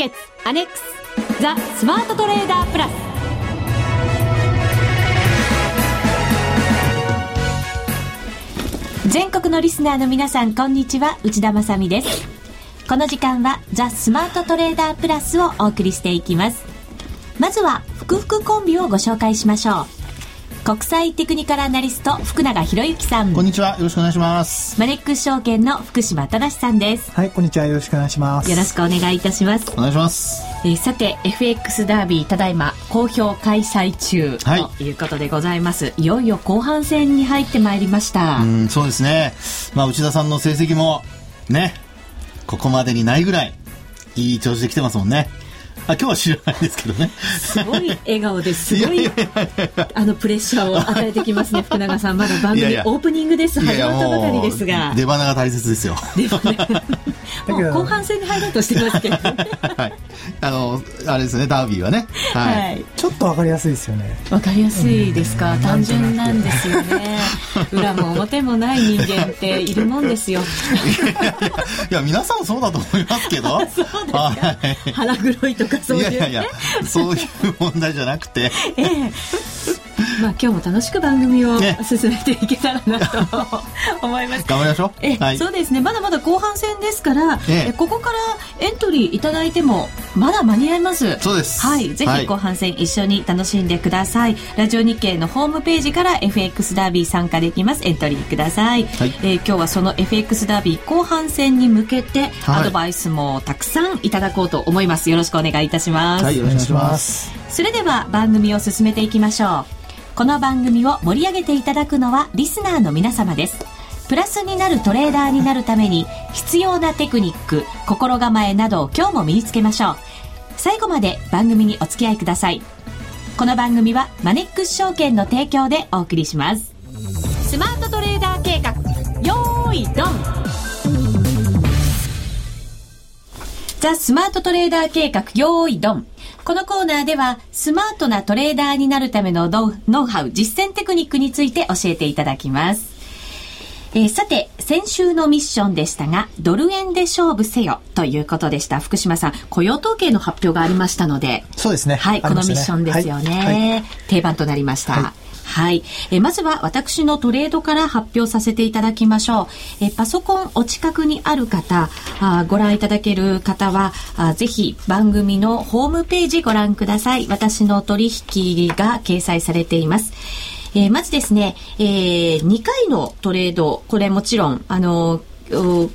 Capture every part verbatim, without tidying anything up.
月アネックスザ・スマートトレーダープラス。全国のリスナーの皆さん、こんにちは、内田まさみです。この時間はザ・スマートトレーダープラスをお送りしていきます。まずはふくふくコンビをご紹介しましょう。国際テクニカルアナリスト福永博之さん、こんにちは、よろしくお願いします。マネックス証券の福島忠さんです。はい、こんにちは、よろしくお願いします。よろしくお願いいたします。お願いします。えー、さて エフエックス ダービー、ただいま好評開催中ということでございます。はい、いよいよ後半戦に入ってまいりました。うん、そうですね、まあ、内田さんの成績もね、ここまでにないぐらいいい調子で来てますもんね。あ、今日は知らないですけどね。すごい笑顔です。すごい、いやいやいやいや、あのプレッシャーを与えてきますね。福永さん、まだ番組、いやいやオープニングです。始まったばかりですが、出花が大切ですよ。もう後半戦に入ろうとしてますけど、ね。はい、あのあれですね、ダービーはね、はいはい、ちょっと分かりやすいですよね。分かりやすいですか。うん、単純なんですよね。裏も表もない人間っているもんですよ。いやいやいや、いや皆さんそうだと思いますけど。そうですか。はい、腹黒いとかそういう、ね、いやいやいや、そういう問題じゃなくて。ええ、まあ、今日も楽しく番組を進めていけたらなと思います。頑張りましょう。え、はい、そうですね、まだまだ後半戦ですから、ええ、ここからエントリーいただいてもまだ間に合います。そうです、はい、ぜひ後半戦一緒に楽しんでください。はい、ラジオ日経のホームページから エフエックス ダービー参加できます。エントリーください。はい、えー、今日はその エフエックス ダービー後半戦に向けてアドバイスもたくさんいただこうと思います。よろしくお願いいたします。はい、よろしくお願いします。それでは番組を進めていきましょう。この番組を盛り上げていただくのはリスナーの皆様です。プラスになるトレーダーになるために必要なテクニック、心構えなどを今日も身につけましょう。最後まで番組にお付き合いください。この番組はマネックス証券の提供でお送りします。スマートトレーダー計画、よーいドン。ザ・スマートトレーダー計画、よーいドン。このコーナーではスマートなトレーダーになるためのノウハウ、実践テクニックについて教えていただきます。えー、さて先週のミッションでしたが、ドル円で勝負せよということでした。福島さん、雇用統計の発表がありましたので。そうですね、はい、このミッションですよね。はいはい、定番となりました。はいはい、えまずは私のトレードから発表させていただきましょう。えパソコンお近くにある方、あご覧いただける方はあぜひ番組のホームページご覧ください。私の取引が掲載されています。えー、まずですね、えー、にかいのトレード、これもちろんあのー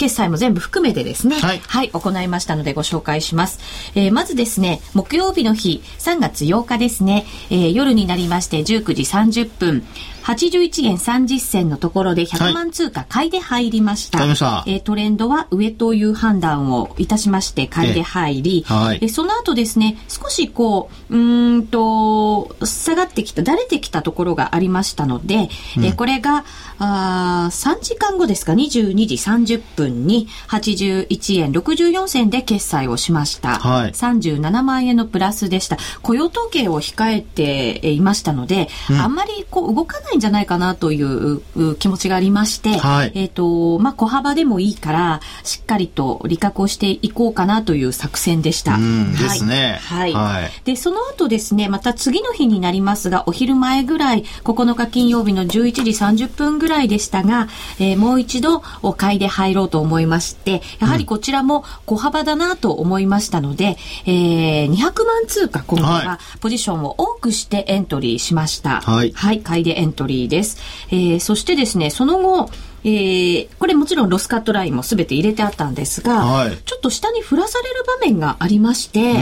決済も全部含めてですね、はい、はい、行いましたのでご紹介します。えー、まずですね、木曜日の日、さんがつようかですね、えー、夜になりましてじゅうくじさんじゅっぷん、はちじゅういちえんさんじゅっせんのところでひゃくまん通貨買いで入りました。はい、えー、トレンドは上という判断をいたしまして買いで入り、えーはい、えー、その後ですね、少しこう、うーんと下がってきた、だれてきたところがありましたので、うん、えー、これがあさんじかんごですか、にじゅうにじさんじゅっぷんにはちじゅういちえんろくじゅうよんせんで決済をしました。はい、さんじゅうななまんえんのプラスでした。雇用統計を控えていましたので、うん、あんまりこう動かないんじゃないかなという気持ちがありまして、はい、えーとまあ、小幅でもいいからしっかりと利確をしていこうかなという作戦でした。うんですね、はいはいはい、でその後ですね、また次の日になりますが、お昼前ぐらい、ここのか金曜日のじゅういちじさんじゅっぷんぐらいぐらいでしたが、えー、もう一度お買いで入ろうと思いまして、やはりこちらも小幅だなと思いましたので、うん、えー、にひゃくまん通貨今回はポジションを多くしてエントリーしました。はい、はい、買いでエントリーです。えー、そしてですね、その後、えー、これもちろんロスカットラインも全て入れてあったんですが、はい、ちょっと下に振らされる場面がありまして、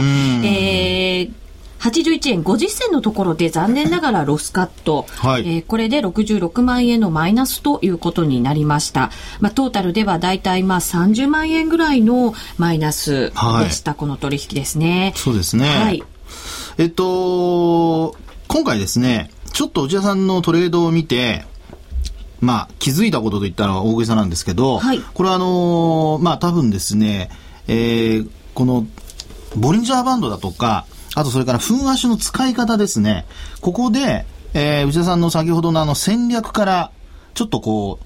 はちじゅういちえんごじゅっせんのところで残念ながらロスカット、はい、えー、これでろくじゅうろくまんえんのマイナスということになりました。まあ、トータルではだいたいまあさんじゅうまんえんぐらいのマイナスでした。はい、この取引ですね。そうですね、はい、えっと、今回ですね、ちょっと内田さんのトレードを見て、まあ、気づいたことといったら大げさなんですけど、はい、これはあのーまあ、多分ですね、えー、このボリンジャーバンドだとか、あとそれから踏ん足の使い方ですね。ここで、えー、内田さんの先ほどのあの戦略からちょっとこ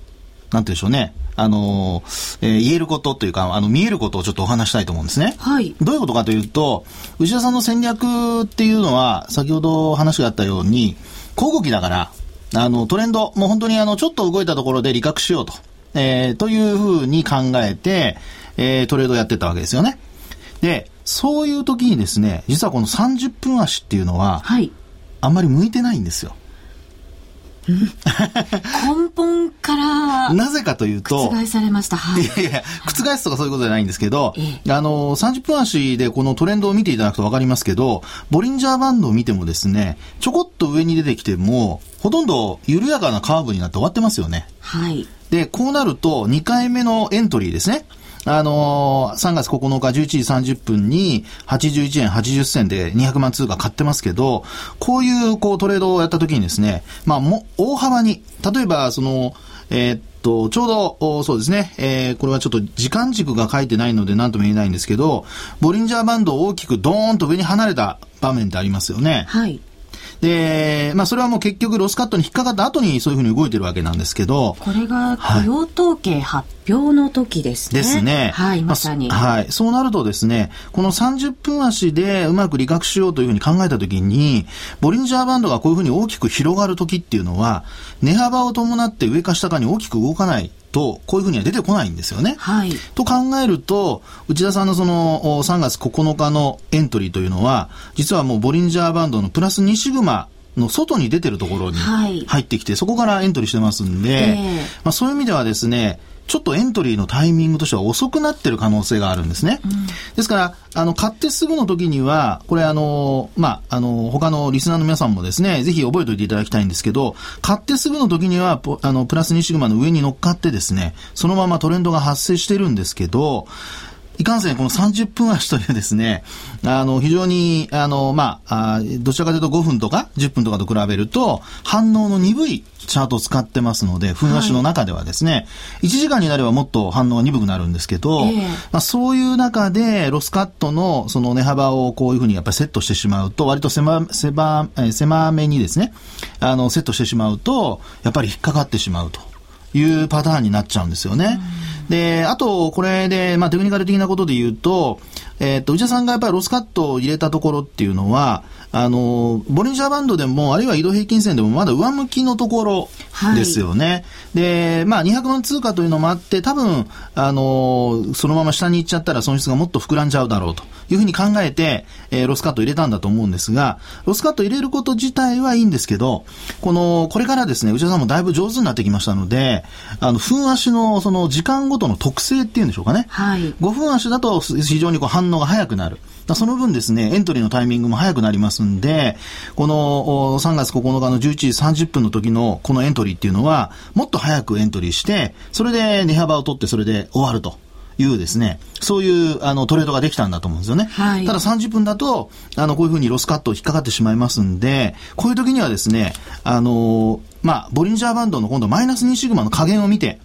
う、なんて言うんでしょうね、あの、えー、言えることというかあの見えることをちょっとお話したいと思うんですね、はい、どういうことかというと内田さんの戦略っていうのは先ほど話があったように小動きだからあのトレンドもう本当にあのちょっと動いたところで利確しようと、えー、というふうに考えて、えー、トレードをやってたわけですよね。でそういう時にですね実はこのさんじゅっぷん足っていうのは、はい、あんまり向いてないんですよ根本からなぜかというと覆されました、はい、いやいや覆すとかそういうことじゃないんですけど、ええ、あのさんじゅっぷん足でこのトレンドを見ていただくと分かりますけどボリンジャーバンドを見てもですねちょこっと上に出てきてもほとんど緩やかなカーブになって終わってますよね、はい、でこうなるとにかいめのエントリーですねあのー、さんがつここのかじゅういちじさんじゅっぷんにはちじゅういちえんはちじゅっせんでにひゃくまん通貨買ってますけどこういうこうトレードをやった時にですね、まあ、も大幅に例えばその、えー、っとちょうどそうですね、えー、これはちょっと時間軸が書いてないので何とも言えないんですけどボリンジャーバンドを大きくドーンと上に離れた場面ってありますよね。はいで、まあ、それはもう結局ロスカットに引っかかった後にそういうふうに動いてるわけなんですけどこれが雇用統計発表の時ですね、はい、ですね、はい、まさに、まあはい、そうなるとですねこのさんじゅっぷん足でうまく利確しようというふうに考えた時にボリンジャーバンドがこういうふうに大きく広がる時っていうのは値幅を伴って上か下かに大きく動かないとこういうふうには出てこないんですよね、はい、と考えると内田さんのそのさんがつここのかのエントリーというのは実はもうボリンジャーバンドのプラスにシグマの外に出てるところに入ってきて、はい、そこからエントリーしてますんで、えーまあ、そういう意味ではですねちょっとエントリーのタイミングとしては遅くなってる可能性があるんですね、うん、ですからあの買ってすぐの時にはこれあの、まあ、あの他のリスナーの皆さんもですねぜひ覚えておいていただきたいんですけど買ってすぐの時にはあのプラスにシグマの上に乗っかってですねそのままトレンドが発生してるんですけどいかんせんこのさんじゅっぷん足というですねあの非常にあの、まあ、あどちらかというとごふんとかじゅっぷんとかと比べると反応の鈍いチャートを使ってますので分足の中ではですね、はい、いちじかんになればもっと反応が鈍くなるんですけど、えーまあ、そういう中でロスカットのその値幅をこういうふうにやっぱりセットしてしまうと割と 狭, 狭, 狭めにですねあのセットしてしまうとやっぱり引っかかってしまうというパターンになっちゃうんですよね、うん、であとこれで、まあ、テクニカル的なことで言うと、えー、っと内田さんがやっぱりロスカットを入れたところっていうのはあのボリンジャーバンドでもあるいは移動平均線でもまだ上向きのところですよね、はい、で、まあ、にひゃくまん通貨というのもあって多分あのそのまま下に行っちゃったら損失がもっと膨らんじゃうだろうというふうに考えて、えー、ロスカットを入れたんだと思うんですがロスカットを入れること自体はいいんですけどこのこれからですね内田さんもだいぶ上手になってきましたのであの分足 の, その時間ごとの特性っていうんでしょうかね、はい、ごふん足だと非常にこう反応が早くなるだその分ですねエントリーのタイミングも早くなりますんでこのさんがつここのかのじゅういちじさんじゅっぷんの時のこのエントリーっていうのはもっと早くエントリーしてそれで値幅を取ってそれで終わるというですねそういうあのトレードができたんだと思うんですよね、はい、たださんじゅっぷんだとあのこういう風にロスカット引っかかってしまいますんでこういう時にはですねあのまあ、ボリンジャーバンドの今度マイナスにシグマの下限を見て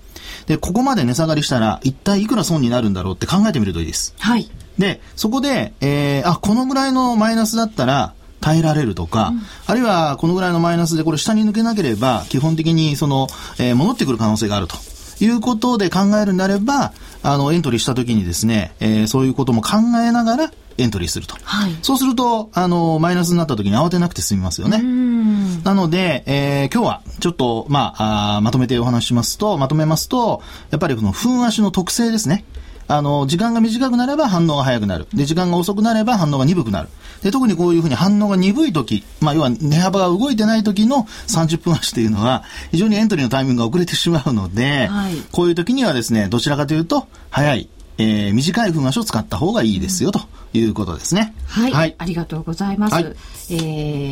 でここまで値下がりしたら一体いくら損になるんだろうって考えてみるといいです、はい、でそこで、えー、あこのぐらいのマイナスだったら耐えられるとか、うん、あるいはこのぐらいのマイナスでこれ下に抜けなければ基本的にその、えー、戻ってくる可能性があるということで考えるんであればあのエントリーした時にですね、えー、そういうことも考えながらエントリーすると、はい、そうするとあのマイナスになった時に慌てなくて済みますよね。うんなので、えー、今日はちょっと、まあ、あまとめてお話しますとまとめますとやっぱりこの分足の特性ですねあの時間が短くなれば反応が早くなるで時間が遅くなれば反応が鈍くなるで特にこういうふうに反応が鈍い時、まあ、要は値幅が動いてない時のさんじゅっぷん足というのは非常にエントリーのタイミングが遅れてしまうので、はい、こういう時にはですねどちらかというと早いえー、短い分足を使った方がいいですよ、うん、ということですね。はい、はい、ありがとうございます、はいえ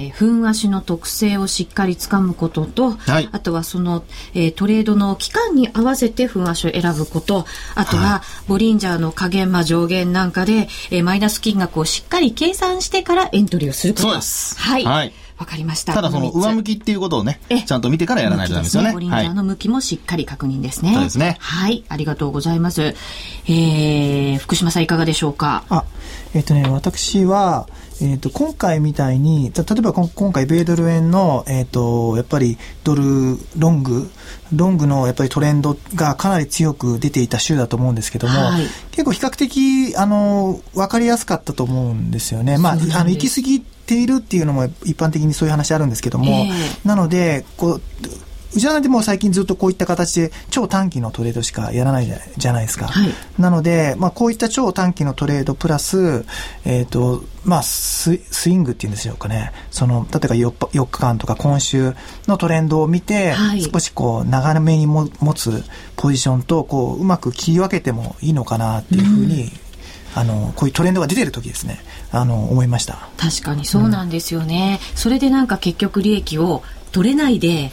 ー、分足の特性をしっかりつかむことと、はい、あとはその、えー、トレードの期間に合わせて分足を選ぶことあとは、はい、ボリンジャーの下限、まあ、上限なんかで、えー、マイナス金額をしっかり計算してからエントリーをすること。そうです。はい、はいわかりました。ただその上向きっていうことをね、ちゃんと見てからやらないとダメですよね。ボリンジャーの向きもしっかり確認ですね。そうですね。はい、ありがとうございます。えー、福島さんいかがでしょうか。あ、えっとね、私はえー、と今回みたいに例えば今回米ドル円の、えー、とやっぱりドルロングロングのやっぱりトレンドがかなり強く出ていた週だと思うんですけども、はい、結構比較的あの分かりやすかったと思うんですよね。まあ、あの行き過ぎているっていうのも一般的にそういう話あるんですけども、えー、なのでこううちらでも最近ずっとこういった形で超短期のトレードしかやらないじゃないですか、はい、なので、まあ、こういった超短期のトレードプラス、えーとまあ、ス, スイングっていうんですよかね、その例えば 4, よっかかんとか今週のトレンドを見て、はい、少しこう長めにも持つポジションとこ う, うまく切り分けてもいいのかなっていうふうに、うん、あのこういうトレンドが出てる時ですね、あの思いました。確かにそうなんですよね、うん、それでなんか結局利益を取れないで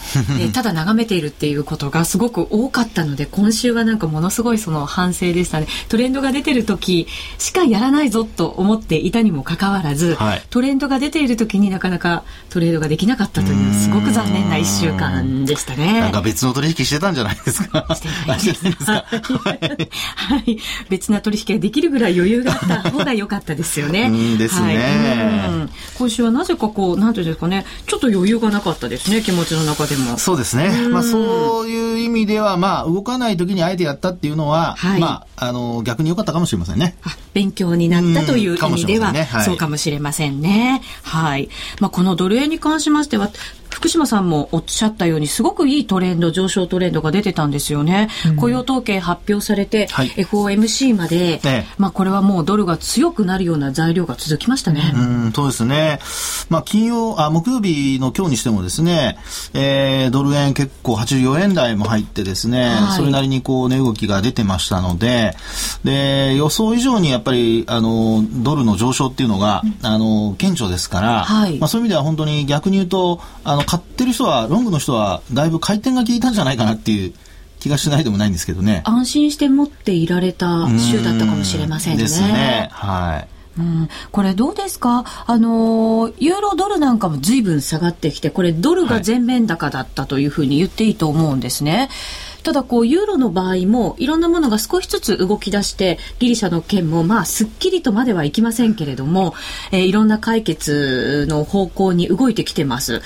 ただ眺めているっていうことがすごく多かったので、今週はなんかものすごいその反省でしたね。トレンドが出てる時しかやらないぞと思っていたにもかかわらず、はい、トレンドが出ている時になかなかトレードができなかったというすごく残念ないっしゅうかんでしたね。なんか別の取引してたんじゃないですか。してないですかはい、別な取引ができるぐらい余裕があった方が良かったですよね。うんですね、はい、うん今週はなぜかこうなんていうんですかね、ちょっと余裕がなかったですね。気持ちの中でもそうですね、まあ、そういう意味では、まあ、動かない時にあえてやったっていうのは、はい、まあ、あの逆に良かったかもしれませんね。あ、勉強になったという意味では、ね、はい、そうかもしれませんね、はい。まあ、このドル円に関しましては福島さんもおっしゃったようにすごくいいトレンド、上昇トレンドが出てたんですよね、うん、雇用統計発表されて、はい、エフオーエムシー まで、ね、まあ、これはもうドルが強くなるような材料が続きましたね。うん、そうですね、まあ、金曜あ木曜日の今日にしてもですね、えー、ドル円結構はちじゅうよえんだいも入ってですね、はい、それなりにこう値動きが出てましたので、で予想以上にやっぱりあのドルの上昇っていうのが、うん、あの顕著ですから、はい、まあ、そういう意味では本当に逆に言うとあの買ってる人はロングの人はだいぶ回転が効いたんじゃないかなっていう気がしないでもないんですけどね。安心して持っていられた週だったかもしれませんね。ですね、はい、うん、これどうですか、あのユーロドルなんかも随分下がってきて、これドルが全面高だったというふうに言っていいと思うんですね、はい。ただこうユーロの場合もいろんなものが少しずつ動き出して、ギリシャの件もまあすっきりとまではいきませんけれども、えー、いろんな解決の方向に動いてきてます。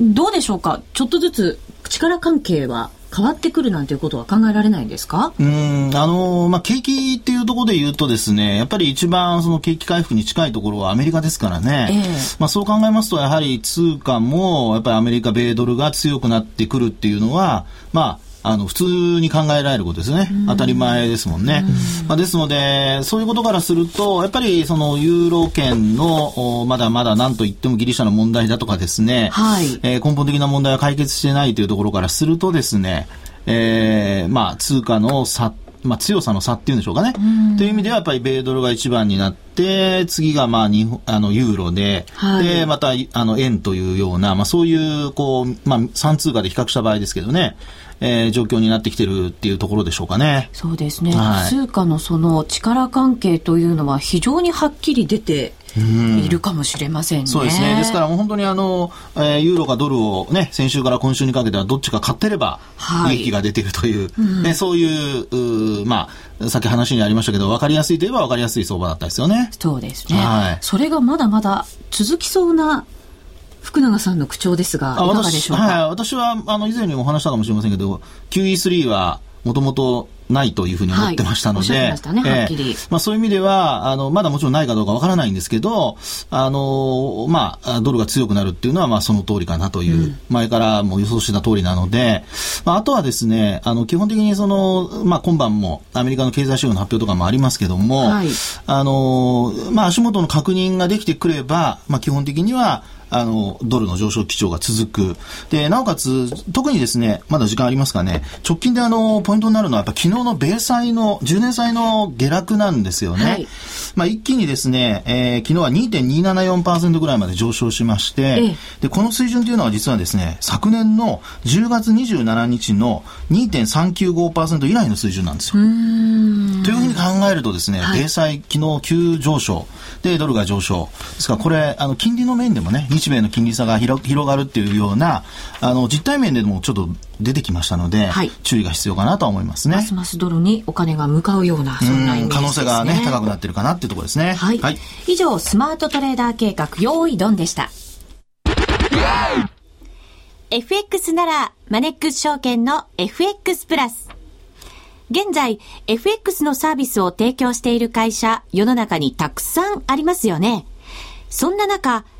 どうでしょうか、ちょっとずつ力関係は変わってくるなんていうことは考えられないんですか。うーん、あの、まあ、景気っていうところで言うとですね、やっぱり一番その景気回復に近いところはアメリカですからね、えーまあ、そう考えますとやはり通貨もやっぱりアメリカ米ドルが強くなってくるっていうのは、まああの普通に考えられることですね。当たり前ですもんね。まあ、ですのでそういうことからするとやっぱりそのユーロ圏のまだまだ何と言ってもギリシャの問題だとかですね、はい、えー、根本的な問題は解決してないというところからするとですね、えー、まあ通貨の差、まあ、強さの差っていうんでしょうかね、という意味ではやっぱり米ドルが一番になって、次がまあ日本あのユーロ で,、はい、でまたあの円というような、まあ、そういうこう、まあ、さん通貨で比較した場合ですけどね、えー、状況になってきてるっていうところでしょうかね。そうですね、はい、通貨のその力関係というのは非常にはっきり出ているかもしれませんね。そうですね、ですからもう本当にあの、えー、ユーロかドルを、ね、先週から今週にかけてはどっちか買ってれば利益が出てるという、はい、うん、ね、そういう、う、まあ、さっき話にありましたけど分かりやすいといえば分かりやすい相場だったですよね。そうですね、はい、それがまだまだ続きそうな福永さんの口調ですがいかがでしょうか。私、はい、私はあの以前にもお話したかもしれませんけど キューイースリー はもともとないというふうに思ってましたので、はい、おっしゃいましたね、はっきり。えーまあ、そういう意味ではあのまだもちろんないかどうかわからないんですけど、あの、まあ、ドルが強くなるっていうのは、まあ、その通りかなという、うん、前からもう予想してた通りなので、まあ、あとはですね、あの基本的にその、まあ、今晩もアメリカの経済指標の発表とかもありますけども、はい、あのまあ、足元の確認ができてくれば、まあ、基本的にはあのドルの上昇基調が続く。でなおかつ特にですね、まだ時間ありますかね、直近であのポイントになるのはやっぱ昨日の米債のじゅうねん債の下落なんですよね、はい。まあ、一気にですね、えー、昨日は にてんにーななよんパーセント ぐらいまで上昇しまして、でこの水準というのは実はですね昨年のじゅうがつにじゅうしちにちの にてんさんきゅうごーパーセント 以来の水準なんですよ。うーん、というふうに考えるとですね、はい、米債昨日急上昇でドルが上昇ですから、これあの金利の面でもね日米の金利差が広がるっていうようなあの実態面でもちょっと出てきましたので、はい、注意が必要かなとは思いますね。ますますドルにお金が向かうようなそんなイメージですね。可能性が、ね、高くなってるかなっていうところですね。はい、はい、以上スマートトレーダー計画用意ドンでした。エフエックス ならマネックス証券の エフエックス プラス。現在 エフエックス のサービスを提供している会社、世の中にたくさんありますよね。そんな中、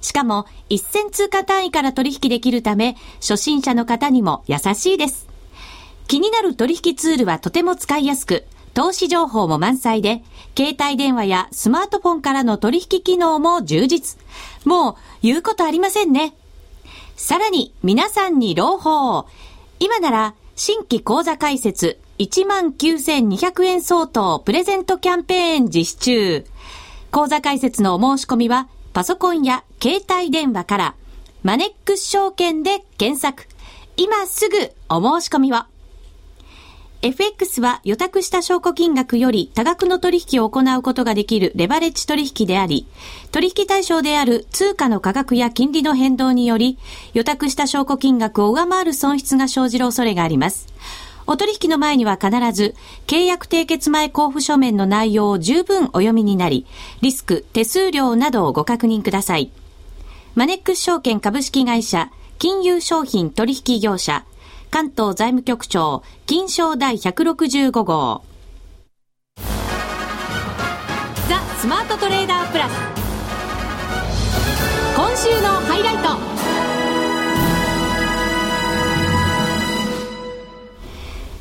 しかもいっせん通貨単位から取引できるため、初心者の方にも優しいです。気になる取引ツールはとても使いやすく、投資情報も満載で、携帯電話やスマートフォンからの取引機能も充実。もう言うことありませんね。さらに皆さんに朗報。今なら新規口座開設 いちまんきゅうせんにひゃく 円相当プレゼントキャンペーン実施中。口座開設のお申し込みはパソコンや携帯電話からマネックス証券で検索。今すぐお申し込みを。エフエックス は予託した証拠金額より多額の取引を行うことができるレバレッジ取引であり、取引対象である通貨の価格や金利の変動により、予託した証拠金額を上回る損失が生じる恐れがあります。お取引の前には必ず、契約締結前交付書面の内容を十分お読みになり、リスク、手数料などをご確認ください。マネックス証券株式会社、金融商品取引業者、関東財務局長金商第ひゃくろくじゅうご号。ザ・スマートトレーダープラス、今週のハイライト。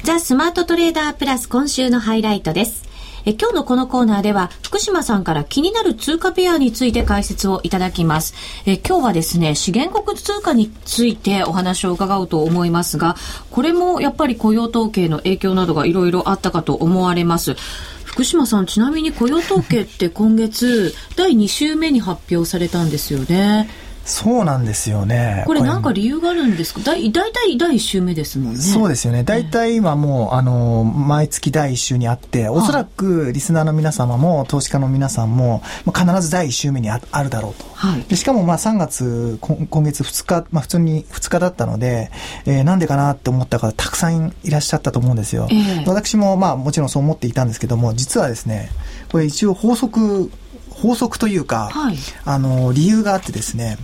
ザ・スマートトレーダープラス、今週のハイライトです。え今日のこのコーナーでは福島さんから気になる通貨ペアについて解説をいただきます。え今日はですね、資源国通貨についてお話を伺うと思いますが、これもやっぱり雇用統計の影響などがいろいろあったかと思われます。福島さん、ちなみに雇用統計って今月だいに週目に発表されたんですよね。そうなんですよね。これなんか理由があるんですか？だいたいだいいっ週目ですもんね。そうですよね。だいたい今もうあの毎月だいいっ週にあって、おそらくリスナーの皆様も投資家の皆さんも必ずだいいっ週目に あ, あるだろうと、はい、でしかもまあさんがつ今月ふつか、まあ、普通にふつかだったので、えー、なんでかなって思った方たくさんいらっしゃったと思うんですよ、えー、私もまあもちろんそう思っていたんですけども、実はですね、これ一応法則法則というか、はい、あの理由があってですね、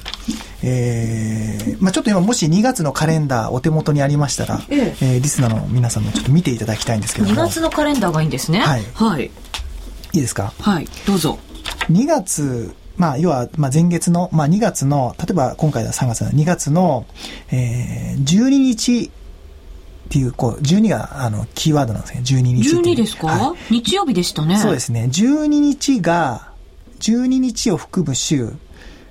えーまあ、ちょっと今もしにがつのカレンダーお手元にありましたら、えええー、リスナーの皆さんもちょっと見ていただきたいんですけども、にがつのカレンダーがいいんですね。はい、はい、いいですか？はい、どうぞ。にがつ、まあ、要はまあ前月の、まあ、にがつの、例えば今回はさんがつのにがつの、えー、じゅうににちっていう、こうじゅうにがあのキーワードなんですね。じゅうににちじゅうにですか、はい、日曜日でしたね。そうですね。じゅうににちがじゅうににちを含む週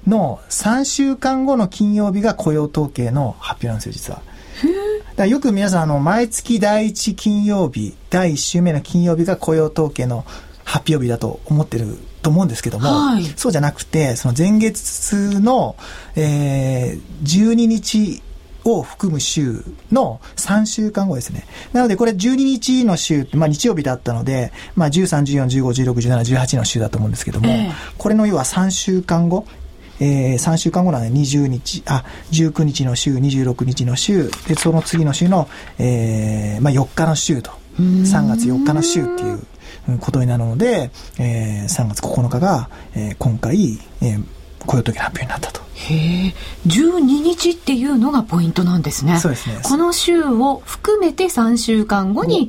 のさんしゅうかんごの金曜日が雇用統計の発表なんですよ、実は。だからよく皆さんあの毎月だいいち金曜日、だいいっ週目の金曜日が雇用統計の発表日だと思ってると思うんですけども、はい、そうじゃなくて、その前月の、えー、じゅうににちを含む週のさんしゅうかんごですね。なのでこれじゅうににちの週、まあ、日曜日だったので、まあ、じゅうさん、じゅうよん、じゅうご、じゅうろく、じゅうなな、じゅうはちの週だと思うんですけども、えー、これの要はさんしゅうかんご、えー、さんしゅうかんごなのでにじゅうにち、あ、じゅうくにちの週、にじゅうろくにちの週で、その次の週の、えーまあ、よっかの週と、さんがつよっかの週っていうことになるので、えー、さんがつここのかが、えー、今回、えーこういう時の発表になったと。へえ、じゅうににちっていうのがポイントなんですね。そうですね。この週を含めてさんしゅうかんごに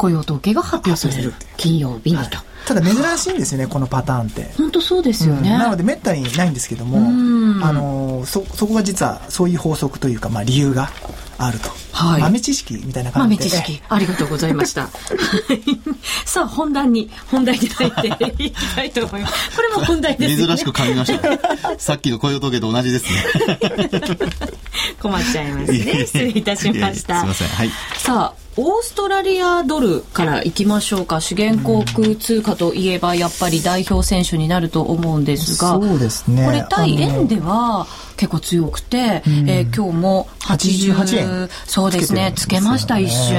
雇用統計が発表される金曜日にと、はい、ただ珍しいんですよねこのパターンって。本当そうですよね、うん、なのでめったにないんですけども、あの そ, そこが実はそういう法則というか、まあ、理由があると、はい、豆知識みたいな感じで、ね、豆知識ありがとうございましたさあ本題に本題に入っていきたいと思います。これも本題ですね。珍しく噛みましたさっきの雇用統計と同じですね困っちゃいますね失礼いたしました。いやいやすいません、はい、さあオーストラリアドルからいきましょうか。資源航空通貨といえばやっぱり代表選手になると思うんですが、うん、そうですね、これ対円では結構強くて、うん、えー、今日もはちじゅうはちえんそうですねつけました一瞬。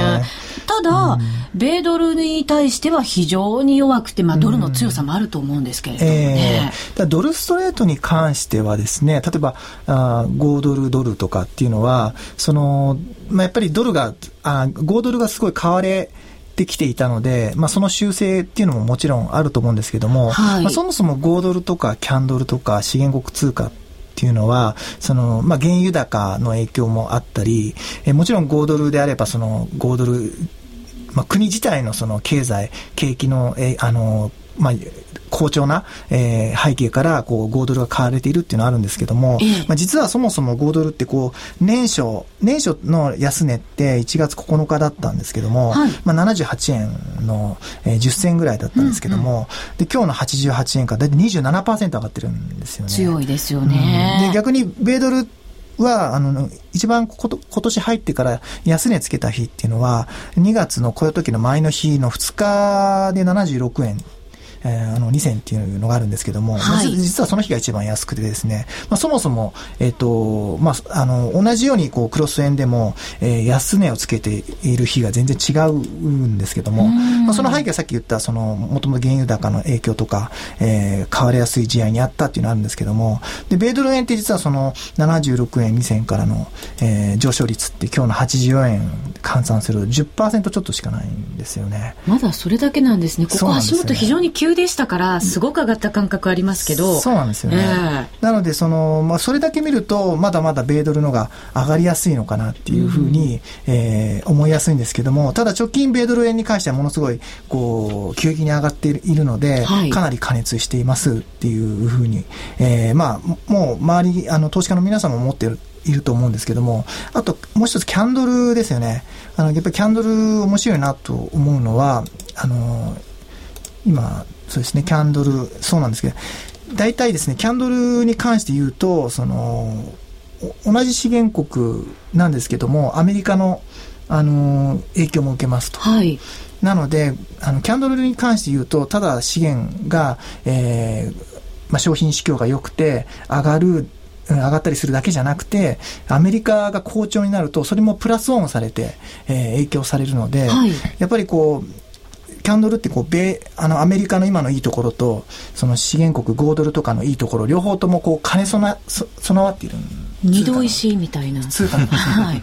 ただ、うん、米ドルに対しては非常に弱くて、まあ、ドルの強さもあると思うんですけれどもね、うん、えー、だドルストレートに関してはですね、例えばあごドルドルとかっていうのはその、まあ、やっぱりドルがあごドルがすごい買われてきていたので、まあ、その修正っていうのももちろんあると思うんですけども、はい、まあ、そもそもごドルとかキャンドルとか資源国通貨っていうのはその、まあ、原油高の影響もあったり、えもちろんごドルであればそのごドル、まあ、国自体のその経済景気の、えあのまあ好調な、えー、背景からこうごドルが買われているっていうのはあるんですけども、まあ、実はそもそもごドルってこう年初年初の安値っていちがつここのかだったんですけども、はい、まあ、ななじゅうはちえんの、えー、じゅっせんぐらいだったんですけども、うんうん、で今日のはちじゅうはちえんからだいたい にじゅうななパーセント 上がってるんですよね。強いですよね、うん、で逆に米ドルはあの一番こと今年入ってから安値つけた日っていうのはにがつの雇用統計の前の日のふつかでななじゅうろくえんあのにせんっていうのがあるんですけども、はい、実はその日が一番安くてですね、まあ、そもそも、えーとまあ、あの同じようにこうクロス円でも、えー、安値をつけている日が全然違うんですけども、まあ、その背景はさっき言ったその元々原油高の影響とか、えー、買われやすい試合にあったっていうのがあるんですけども、で米ドル円って実はそのななじゅうろくえんに銭からの、えー、上昇率って今日のはちじゅうよんえん換算すると じゅっパーセント ちょっとしかないんですよね。まだそれだけなんですね。ここ足元非常に急でしたからすごく上がった感覚ありますけど、そうなんですよね、えー、なので そ, の、まあ、それだけ見るとまだまだ米ドルのが上がりやすいのかなっていうふうに、うん、えー、思いやすいんですけども、ただ直近米ドル円に関してはものすごいこう急激に上がっているので、はい、かなり過熱していますっていうふうに、えーまあ、もう周りあの投資家の皆さんも思っているいると思うんですけども、あともう一つキャンドルですよね。あのやっぱりキャンドル面白いなと思うのはあの今そうですねキャンドルそうなんですけどだいたいですねキャンドルに関して言うとその同じ資源国なんですけどもアメリカの、あの影響も受けますと、はい、なのであのキャンドルに関して言うとただ資源が、えーまあ、商品市況が良くて上がる上がったりするだけじゃなくてアメリカが好調になるとそれもプラスオンされて、えー、影響されるので、はい、やっぱりこうキャンドルってこう米あのアメリカの今のいいところとその資源国ごドルとかのいいところ両方ともこう兼ね備わっている二度石みたいな通貨の、はい、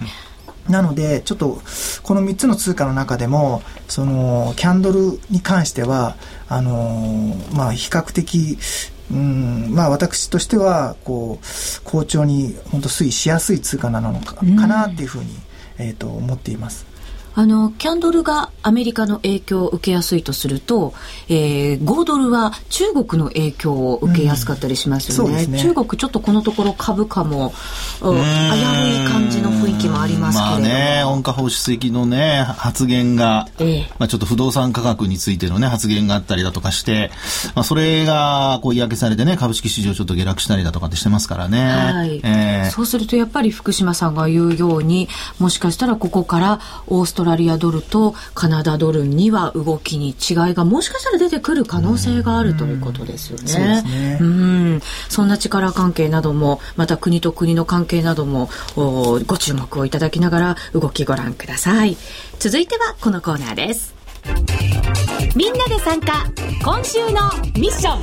なのでちょっとこのみっつの通貨の中でもそのキャンドルに関してはあのー、まあ比較的うんまあ、私としてはこう好調に本当推移しやすい通貨なのか、うん、かなっていうふうに、えー、と思っています。あのキャンドルがアメリカの影響を受けやすいとすると、えー、ごドルは中国の影響を受けやすかったりしますよね、うん、そうですね。中国ちょっとこのところ株価も危うい感じの雰囲気もありますけれども、まあね、温家宝主席の、ね、発言が、えーまあ、ちょっと不動産価格についての、ね、発言があったりだとかして、まあ、それがこう嫌気されて、ね、株式市場ちょっと下落したりだとかってしてますからね、はい、えー、そうするとやっぱり福島さんが言うようにもしかしたらここからオーストラリアオーストラリアドルとカナダドルには動きに違いがもしかしたら出てくる可能性があるということですよね。そうですね。うん、そんな力関係などもまた国と国の関係などもご注目をいただきながら動きご覧ください。続いてはこのコーナーです。みんなで参加、今週のミッション。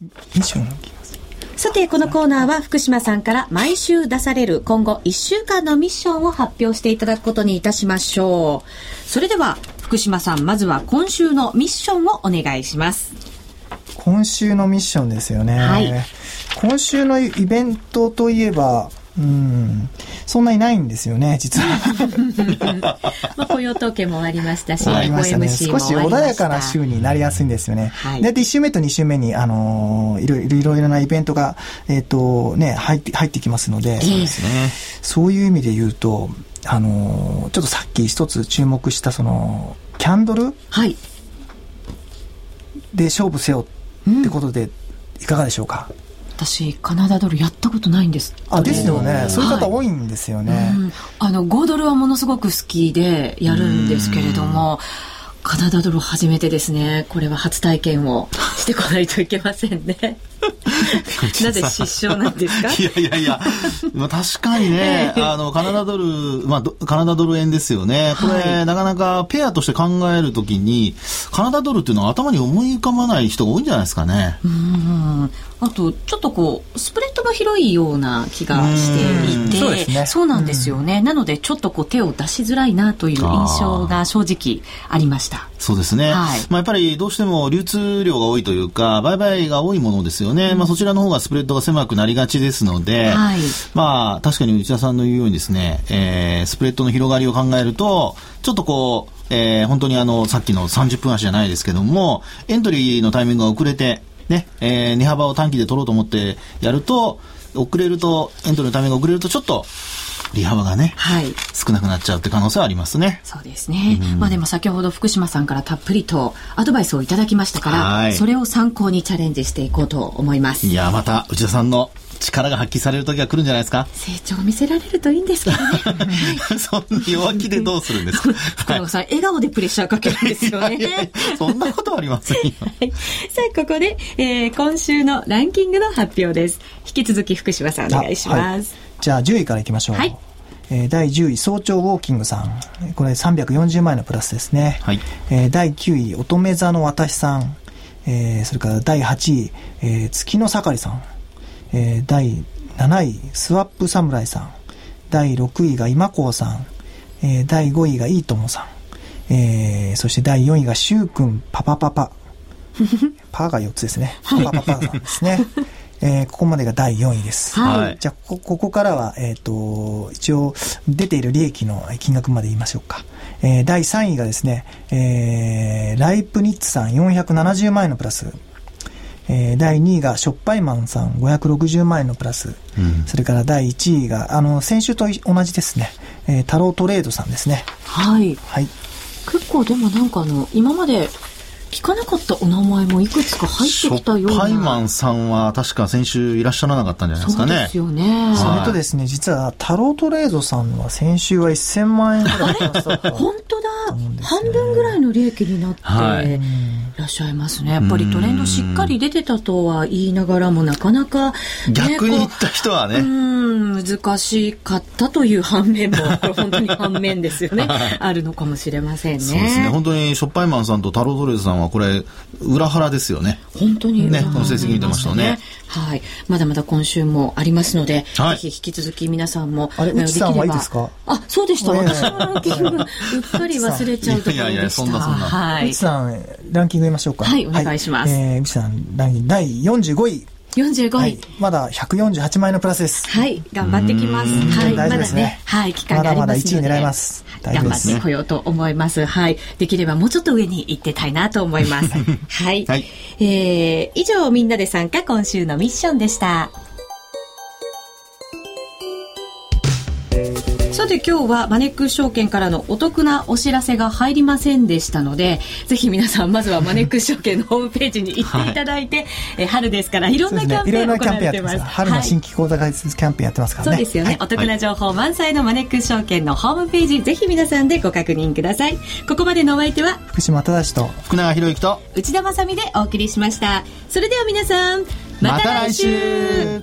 ミッション、さてこのコーナーは福島さんから毎週出される今後いっしゅうかんのミッションを発表していただくことにいたしましょう。それでは福島さん、まずは今週のミッションをお願いします。今週のミッションですよね、はい、今週のイベントといえばうん、そんなにないんですよね実は、まあ、雇用統計もありましたし、ね、エフオーエムシー も少し穏やかな週になりやすいんですよね、はい、だいたいいっ週目とに週目に、あのー、いろいろいろいろなイベントが、えーとね、入って、入ってきますので、そうですね、そういう意味で言うと、あのー、ちょっとさっき一つ注目したそのキャンドル、はい、で勝負せよってことで、うん、いかがでしょうか。私カナダドルやったことないんです。あ、ですよね、そういう方多いんですよね、はい、うん、あのごドルはものすごく好きでやるんですけれども、カナダドル初めてですね。これは初体験をしてこないといけませんねなぜ失笑なんですかいやいやいや、まあ、確かにね、あのカナダドル、まあ、カナダドル円ですよねこれ、はい、なかなかペアとして考えるときにカナダドルっていうのは頭に思い浮かばない人が多いんじゃないですかね。うん、あとちょっとこうスプレッドが広いような気がしていて、うん、 そうですね、そうなんですよね、うん、なのでちょっとこう手を出しづらいなという印象が正直ありました。そうですね、はい、まあ、やっぱりどうしても流通量が多いというか売買が多いものですよね、うん、まあ、そちらの方がスプレッドが狭くなりがちですので、はい、まあ、確かに内田さんの言うようにですね、えー、スプレッドの広がりを考えるとちょっとこう、えー、本当にあのさっきのさんじゅっぷん足じゃないですけどもエントリーのタイミングが遅れてね、えー、値幅を短期で取ろうと思ってやると遅れるとエントリーのタイミングが遅れるとちょっと利幅がね、はい、少なくなっちゃうって可能性はありますね。そうですね、うん、まあ、でも先ほど福島さんからたっぷりとアドバイスをいただきましたからそれを参考にチャレンジしていこうと思います。いや、また内田さんの力が発揮される時が来るんじゃないですか。成長を見せられるといいんですけどねそんな弱気でどうするんですか福野さん、はい、笑顔でプレッシャーかけるんですよねいやいやいや、そんなことはありませんよ、はい、さあここで、えー、今週のランキングの発表です。引き続き福島さんお願いします。じゃあじゅういからいきましょう、はい、えー、だいじゅうい早朝ウォーキングさん、これさんびゃくよんじゅうまんえんのプラスですね、はい、えー、だいきゅうい乙女座の私さん、えー、それからだいはちい、えー、月のさかりさん、えー、だいなないスワップ侍さん、だいろくいが今子さん、えー、だいごいがいいともさん、えー、そしてだいよんいがしゅうくんパパパパパがよっつですね、パパパパさんですねえー、ここまでがだいよんいです、はい、じゃあこ こ, ここからは、えー、と一応出ている利益の金額まで言いましょうか、えー、だいさんいがですね、えー、ライプニッツさんよんひゃくななじゅうまんえんのプラス、えー、だいにいがしょっぱいマンさんごひゃくろくじゅうまんえんのプラス、うん、それからだいいちいがあの先週と同じですね、えー、タロートレードさんですね、はい、はい、結構でもなんかあの今まで聞かなかったお名前もいくつか入ってきたような。ショッパイマンさんは確か先週いらっしゃらなかったんじゃないですかね。そうですよね、はい、それとですね、実はタロートレードさんは先週はせんまんえんぐらい本当だ、ね、半分ぐらいの利益になっていらっしゃいますね、はい、やっぱりトレンドしっかり出てたとは言いながらもなかなか、ね、逆に言った人はね、うーん、難しかったという反面もこれ本当に反面ですよねあるのかもしれませんね。そうですね、本当にショッパイマンさんとタロートレードさんはこれ裏腹ですよね。本当にね、この成績見てましたね。はい、まだまだ今週もありますので、はい、ぜひ引き続き皆さんもあれ、内さんはいいですか。あ、そうでした。私のランキングうっかり忘れちゃうところでした。いやいやいや、そんなそんな。はい。内さんランキング言いましょうか。はい、お願いします。内、はい、えー、さんランキングだいよんじゅうごい。よんじゅうごい、はい、まだひゃくよんじゅうはちまんえんのプラスです。はい、頑張ってきます。はい、大丈夫ですね、まだね、はい、期間がありますので、まだまだいちい狙います。大丈夫です、頑張ってこようと思います。はい、できればもうちょっと上に行ってたいなと思いますはい、はい、えー、以上みんなで参加今週のミッションでした。さて今日はマネックス証券からのお得なお知らせが入りませんでしたので、ぜひ皆さんまずはマネックス証券のホームページに行っていただいて、はい、え春ですからいろんなキャンペーンを行ってます。春の新規口座開設キャンペーンやってますからね。そうですよね、はい、お得な情報満載のマネックス証券のホームページ、ぜひ皆さんでご確認ください。ここまでのお相手は福島正と福永博之と内田まさみでお送りしました。それでは皆さんまた来週、また来週